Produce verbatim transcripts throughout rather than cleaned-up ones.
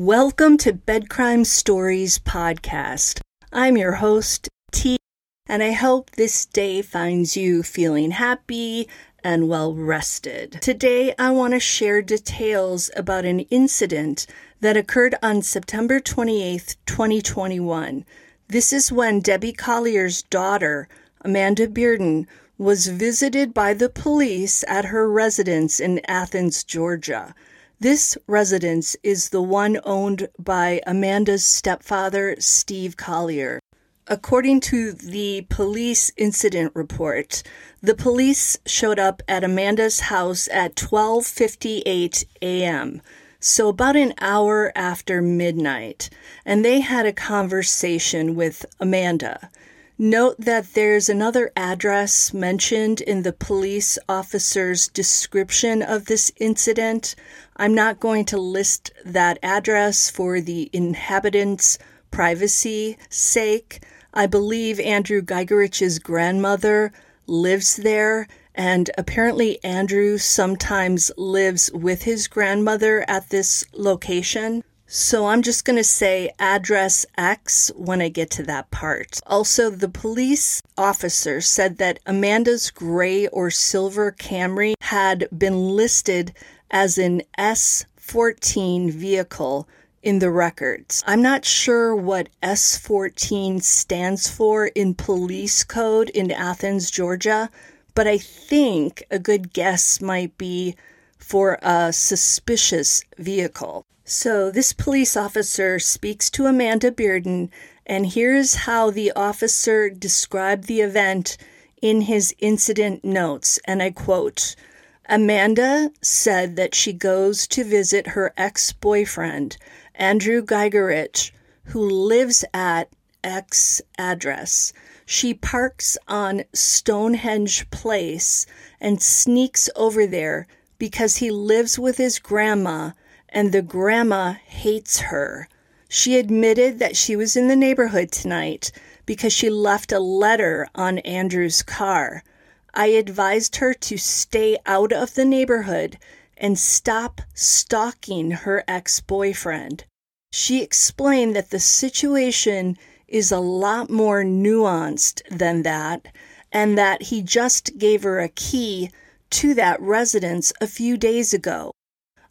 Welcome to Bed Crime Stories Podcast. I'm your host, T, and I hope this day finds you feeling happy and well rested. Today, I want to share details about an incident that occurred on September twenty-eighth, twenty twenty-one. This is when Debbie Collier's daughter, Amanda Bearden, was visited by the police at her residence in Athens, Georgia. This residence is the one owned by Amanda's stepfather, Steve Collier. According to the police incident report, the police showed up at Amanda's house at twelve fifty-eight a.m., so about an hour after midnight, and they had a conversation with Amanda. Note that there's another address mentioned in the police officer's description of this incident. I'm not going to list that address for the inhabitants' privacy sake. I believe Andrew Geigerich's grandmother lives there, and apparently Andrew sometimes lives with his grandmother at this location. So I'm just going to say address X when I get to that part. Also, the police officer said that Amanda's gray or silver Camry had been listed as an S fourteen vehicle in the records. I'm not sure what S fourteen stands for in police code in Athens, Georgia, but I think a good guess might be for a suspicious vehicle. So this police officer speaks to Amanda Bearden, and here's how the officer described the event in his incident notes, and I quote, "Amanda said that she goes to visit her ex-boyfriend, Andrew Geigerich, who lives at X address. She parks on Stonehenge Place and sneaks over there because he lives with his grandma, and the grandma hates her. She admitted that she was in the neighborhood tonight because she left a letter on Andrew's car. I advised her to stay out of the neighborhood and stop stalking her ex-boyfriend. She explained that the situation is a lot more nuanced than that, and that he just gave her a key to that residence a few days ago.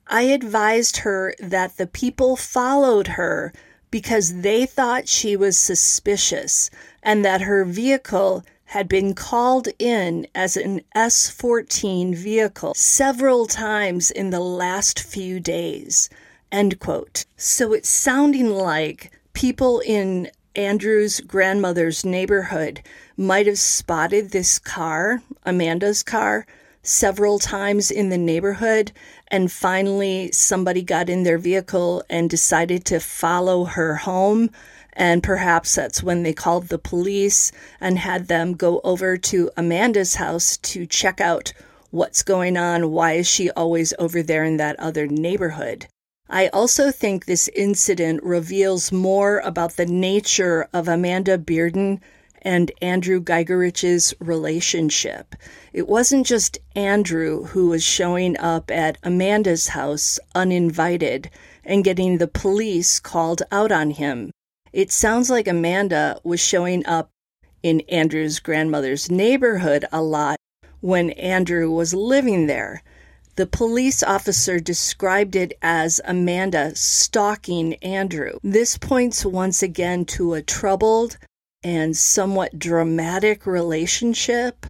I advised her that the people followed her because they thought she was suspicious and that her vehicle had been called in as an S fourteen vehicle several times in the last few days," end quote. So it's sounding like people in Andrew's grandmother's neighborhood might have spotted this car, Amanda's car, several times in the neighborhood, and finally somebody got in their vehicle and decided to follow her home, and perhaps that's when they called the police and had them go over to Amanda's house to check out what's going on, why is she always over there in that other neighborhood. I also think this incident reveals more about the nature of Amanda Bearden and Andrew Geigerich's relationship. It wasn't just Andrew who was showing up at Amanda's house uninvited and getting the police called out on him. It sounds like Amanda was showing up in Andrew's grandmother's neighborhood a lot when Andrew was living there. The police officer described it as Amanda stalking Andrew. This points once again to a troubled and somewhat dramatic relationship.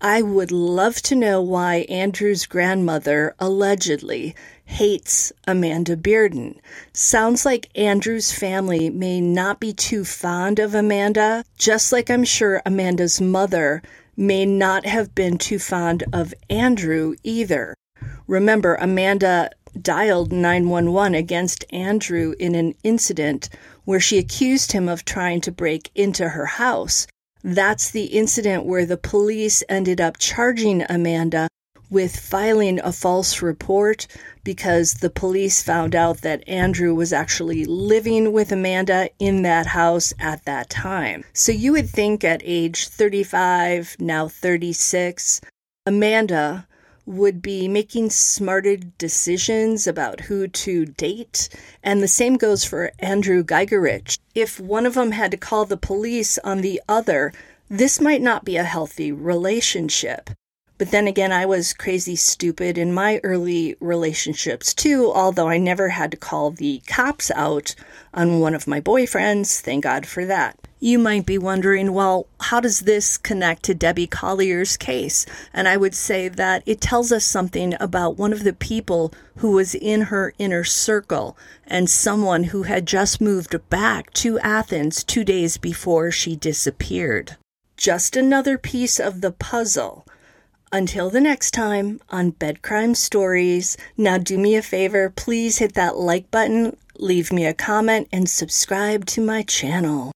I would love to know why Andrew's grandmother allegedly hates Amanda Bearden. Sounds like Andrew's family may not be too fond of Amanda, just like I'm sure Amanda's mother may not have been too fond of Andrew either. Remember, Amanda dialed nine one one against Andrew in an incident where she accused him of trying to break into her house. That's the incident where the police ended up charging Amanda with filing a false report because the police found out that Andrew was actually living with Amanda in that house at that time. So you would think at age thirty-five, now thirty-six, Amanda would be making smarter decisions about who to date. And the same goes for Andrew Geigerich. If one of them had to call the police on the other, this might not be a healthy relationship. But then again, I was crazy stupid in my early relationships too, although I never had to call the cops out on one of my boyfriends. Thank God for that. You might be wondering, well, how does this connect to Debbie Collier's case? And I would say that it tells us something about one of the people who was in her inner circle and someone who had just moved back to Athens two days before she disappeared. Just another piece of the puzzle. Until the next time on Bed Crime Stories. Now do me a favor, please hit that like button, leave me a comment, and subscribe to my channel.